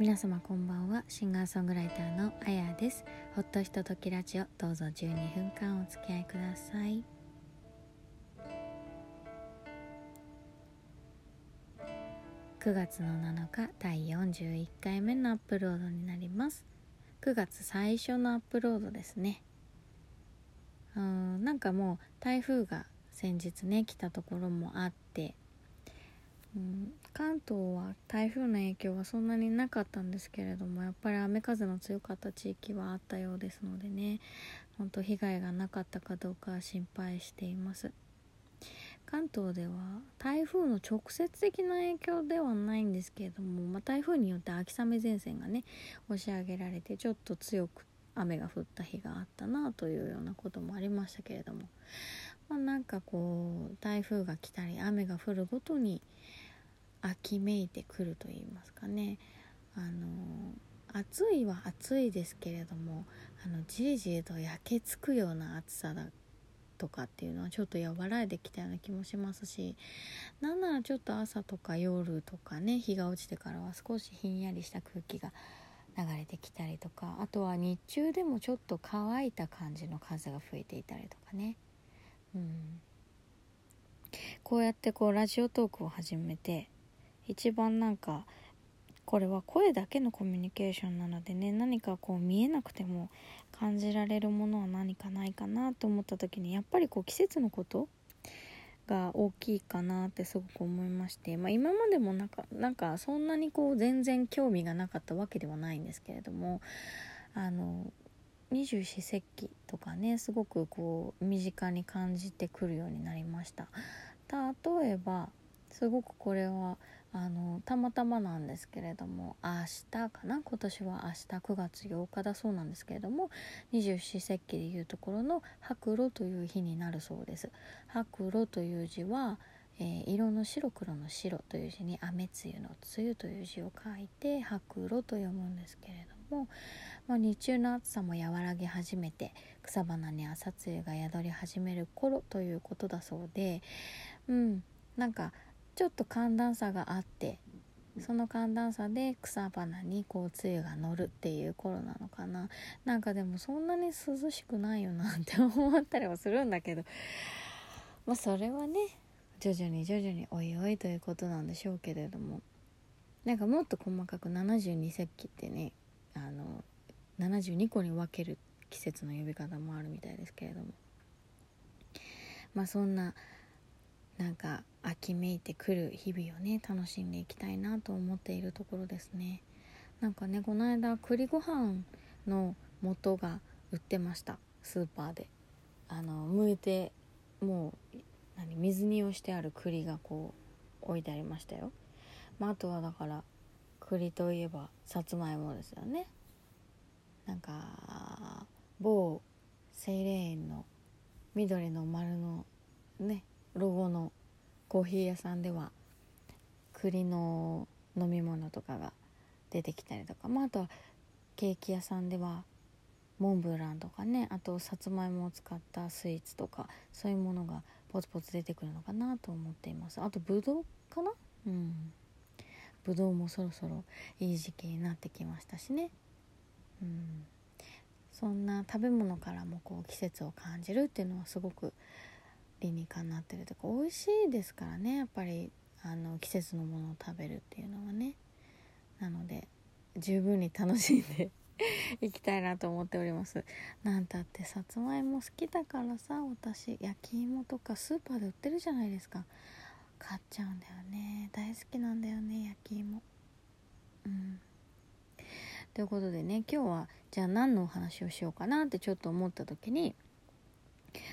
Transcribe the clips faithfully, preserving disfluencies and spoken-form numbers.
皆様こんばんは。シンガーソングライターのあやです。ほっとひとときラジオ、どうぞじゅうにふんかんお付き合いください。くがつのなのか、だいよんじゅういっかいめのアップロードになります。くがつ最初のアップロードですね。うーんなんかもう台風が先日ね来たところもあって、うん、関東は台風の影響はそんなになかったんですけれども、やっぱり雨風の強かった地域はあったようですのでね、本当被害がなかったかどうか心配しています。関東では台風の直接的な影響ではないんですけれども、まあ、台風によって秋雨前線がね押し上げられて、ちょっと強く雨が降った日があったなというようなこともありましたけれども、まあ、なんかこう台風が来たり雨が降るごとに秋めいてくると言いますかね、あの暑いは暑いですけれども、あのじりじりと焼けつくような暑さだとかっていうのはちょっと和らいできたような気もしますし、なんならちょっと朝とか夜とかね、日が落ちてからは少しひんやりした空気が流れてきたりとか、あとは日中でもちょっと乾いた感じの風が吹いていたりとかね、うん、こうやってこうラジオトークを始めて、一番なんかこれは声だけのコミュニケーションなのでね、何かこう見えなくても感じられるものは何かないかなと思った時に、やっぱりこう季節のことが大きいかなってすごく思いまして、まあ、今までもなんか、なんかそんなにこう全然興味がなかったわけではないんですけれども、あの二十四節気とかね、すごくこう身近に感じてくるようになりました。例えばすごくこれはあのたまたまなんですけれども、明日かな、今年は明日くがつようかだそうなんですけれども、二十四節気でいうところの白露という日になるそうです。白露という字は、えー、色の白黒の白という字に雨露の露という字を書いて白露と読むんですけれども、まあ、日中の暑さも和らぎ始めて、草花に朝露が宿り始める頃ということだそうで、うんなんかちょっと寒暖差があって、その寒暖差で草花にこう露が乗るっていう頃なのかな。なんかでもそんなに涼しくないよなって思ったりはするんだけど、まあそれはね徐々に徐々においおいということなんでしょうけれども、なんかもっと細かくななじゅうにせっきってね、あのななじゅうにこに分ける季節の呼び方もあるみたいですけれども、まあそんななんか秋めいてくる日々をね楽しんでいきたいなと思っているところですね。なんかねこの間栗ご飯の素が売ってました、スーパーで。あの剥いてもう何水煮をしてある栗がこう置いてありましたよ。まあ、あとはだから栗といえばさつまいもですよね。なんか某清麗園の緑の丸のねロゴのコーヒー屋さんでは栗の飲み物とかが出てきたりとか、まあ、あとはケーキ屋さんではモンブランとかね、あとさつまいもを使ったスイーツとか、そういうものがポツポツ出てくるのかなと思っています。あとぶどうかな、うん、ぶどうもそろそろいい時期になってきましたしね、うん、そんな食べ物からもこう季節を感じるっていうのはすごく理にかなってるとか、美味しいですからね、やっぱりあの季節のものを食べるっていうのはね。なので十分に楽しんでいきたいなと思っております。なんたってさつまいも好きだからさ、私焼き芋とかスーパーで売ってるじゃないですか、買っちゃうんだよね。大好きなんだよね焼き芋、うん、ということでね、今日はじゃあ何のお話をしようかなってちょっと思った時に、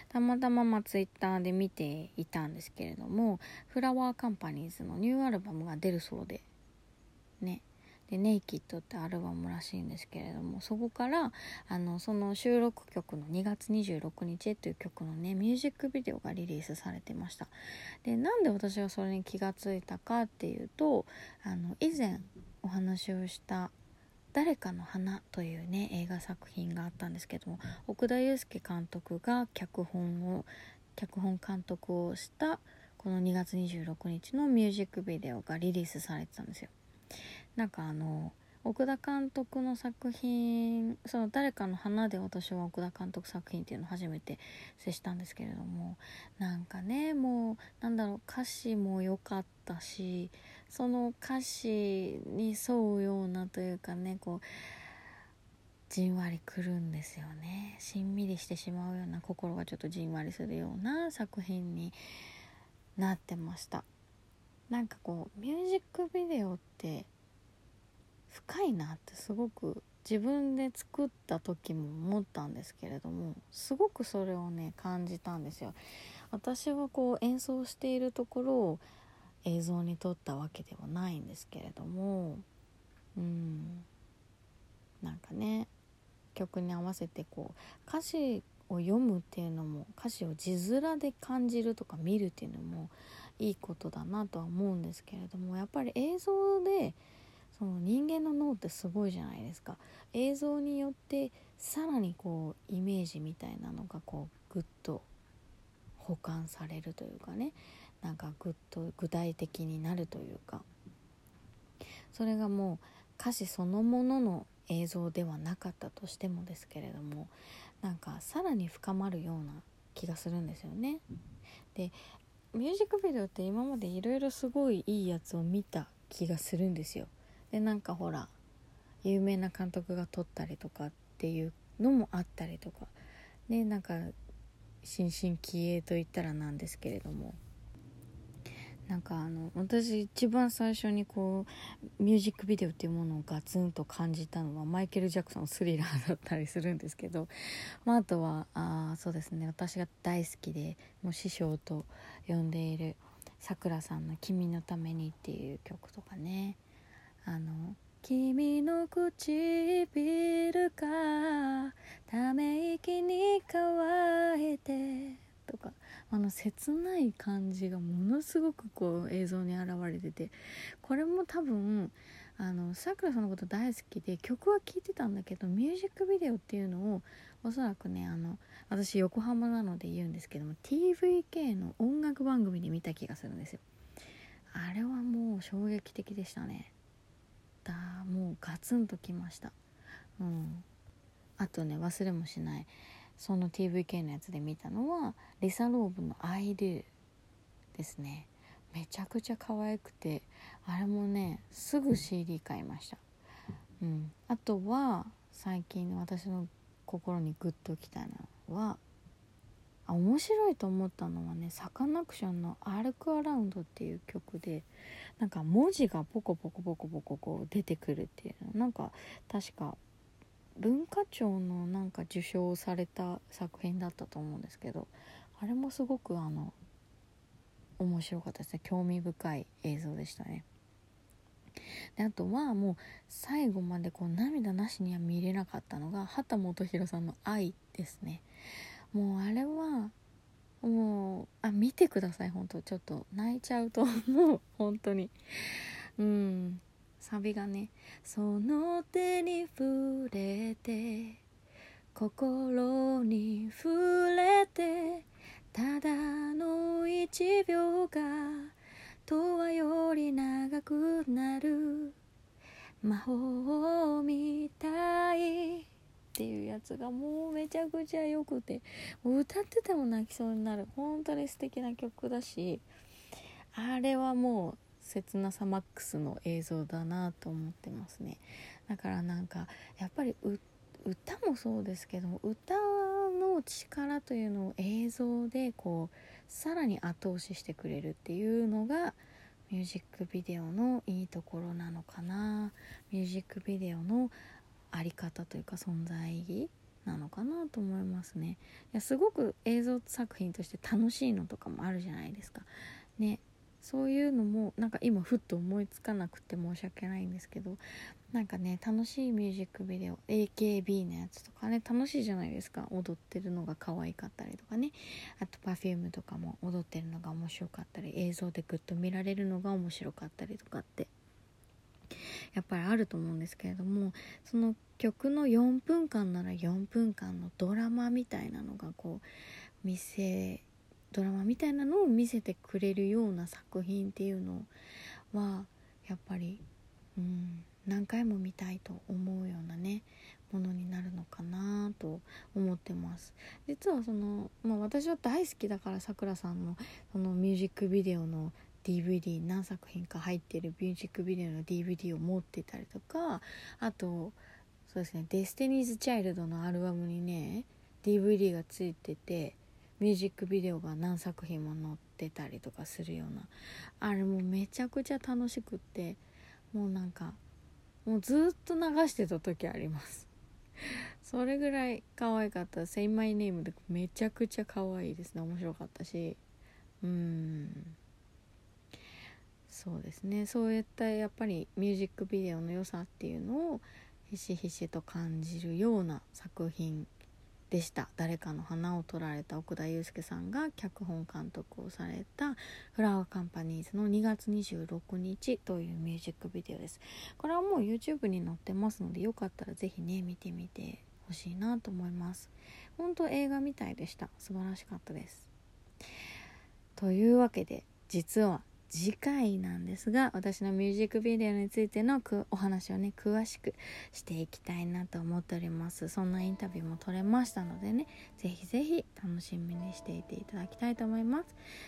たまたままツイッターで見ていたんですけれども、フラワーカンパニーズのニューアルバムが出るそうでね、でネイキッドってアルバムらしいんですけれども、そこからあのその収録曲のにがつにじゅうろくにちという曲のねミュージックビデオがリリースされてました。でなんで私はそれに気がついたかっていうと、あの以前お話をした誰かの花というね映画作品があったんですけども、奥田祐介監督が脚本を脚本監督をしたこのにがつにじゅうろくにちのミュージックビデオがリリースされてたんですよ。なんかあの奥田監督の作品、その誰かの花で私は奥田監督作品っていうのを初めて接したんですけれども、なんかね、もうなんだろう、歌詞も良かったし、その歌詞に沿うようなというかね、こうじんわりくるんですよね。しんみりしてしまうような、心がちょっとじんわりするような作品になってました。なんかこうミュージックビデオって深いなってすごく自分で作った時も思ったんですけれども、すごくそれをね感じたんですよ。私はこう演奏しているところを映像に撮ったわけではないんですけれども、うん、なんかね、曲に合わせてこう歌詞を読むっていうのも、歌詞を字面で感じるとか見るっていうのもいいことだなとは思うんですけれども、やっぱり映像で、その人間の脳ってすごいじゃないですか。映像によってさらにこうイメージみたいなのがこうぐっと補完されるというかね、なんかぐっと具体的になるというか、それがもう歌詞そのものの映像ではなかったとしてもですけれども、なんかさらに深まるような気がするんですよね。で、ミュージックビデオって今までいろいろすごいいいやつを見た気がするんですよ。で、なんかほら有名な監督が撮ったりとかっていうのもあったりとかね、なんか新進気鋭といったらなんですけれども、なんかあの私一番最初にこうミュージックビデオっていうものをガツンと感じたのはマイケル・ジャクソンのスリラーだったりするんですけど、まあ、あとはあそうですね、私が大好きでもう師匠と呼んでいるさくらさんの君のためにっていう曲とかね、あの君の唇がため息に乾いてとか、あの切ない感じがものすごくこう映像に現れてて、これも多分あのさくらさんのこと大好きで曲は聴いてたんだけど、ミュージックビデオっていうのをおそらくね、あの私横浜なので言うんですけども ティーブイケー の音楽番組で見た気がするんですよ。あれはもう衝撃的でしたね。もうガツンときました、うん、あとね、忘れもしないその ティーブイケー のやつで見たのはリサローブのアイルですね。めちゃくちゃ可愛くて、あれもねすぐ シーディー 買いました、うん、あとは最近私の心にグッときたのは、あ面白いと思ったのはね、サカナクションの歩くアラウンドっていう曲で、なんか文字がポコポコポコポコこう出てくるっていうの、なんか確か文化庁のなんか受賞された作品だったと思うんですけど、あれもすごくあの面白かったですね。興味深い映像でしたね。で、あとはもう最後までこう涙なしには見れなかったのが秦基博さんの愛ですね。もうあれはもうあ見てください。本当ちょっと泣いちゃうと思う本当に、うん、サビがね、その手に触れて心に触れてただの一秒が永遠より長くなる魔法みたいっていうやつがもうめちゃくちゃよくて、歌ってても泣きそうになる本当に素敵な曲だし、あれはもう切なさマックスの映像だなと思ってますね。だからなんかやっぱり歌もそうですけど、歌の力というのを映像でこうさらに後押ししてくれるっていうのがミュージックビデオのいいところなのかな。ミュージックビデオのあり方というか存在意義なのかなと思いますね。いや、すごく映像作品として楽しいのとかもあるじゃないですかね。そういうのもなんか今ふっと思いつかなくて申し訳ないんですけど、なんかね、楽しいミュージックビデオ エーケービー のやつとかね、楽しいじゃないですか。踊ってるのが可愛かったりとかね、あと Perfume とかも踊ってるのが面白かったり、映像でグッと見られるのが面白かったりとかってやっぱりあると思うんですけれども、その曲のよんぷんかんならよんぷんかんのドラマみたいなのがこう見せドラマみたいなのを見せてくれるような作品っていうのはやっぱりうん、何回も見たいと思うようなねものになるのかなと思ってます。実はその、まあ、私は大好きだからさくらさんのそのミュージックビデオの ディーブイディー 何作品か入ってるミュージックビデオの ディーブイディー を持ってたりとか、あとそうですねデスティニーズ・チャイルドのアルバムにね ディーブイディー がついててミュージックビデオが何作品も載ってたりとかするような、あれもうめちゃくちゃ楽しくって、もうなんかもうずっと流してた時ありますそれぐらい可愛かった。 Say My Name でめちゃくちゃ可愛いですね、面白かったし、うーんそうですね、そういったやっぱりミュージックビデオの良さっていうのをひしひしと感じるような作品でした。誰かの花を取られた奥田祐介さんが脚本監督をされたフラワーカンパニーズのにがつにじゅうろくにちというミュージックビデオです。これはもう YouTube に載ってますので、よかったらぜひね見てみてほしいなと思います。本当映画みたいでした。素晴らしかったです。というわけで実は次回なんですが、私のミュージックビデオについてのお話をね詳しくしていきたいなと思っております。そんなインタビューも撮れましたのでね、ぜひぜひ楽しみにしていていただきたいと思います。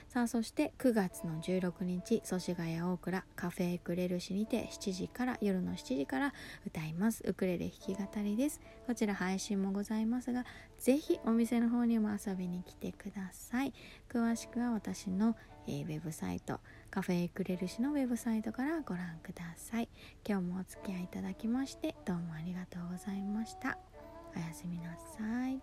さあそしてくがつのじゅうろくにち祖師ヶ谷大倉カフェエクレルシにてしちじから夜のしちじから歌います。ウクレレ弾き語りです。こちら配信もございますが、ぜひお店の方にも遊びに来てください。詳しくは私のウェブサイトカフェエクレルシのウェブサイトからご覧ください。今日もお付き合いいただきましてどうもありがとうございました。おやすみなさい。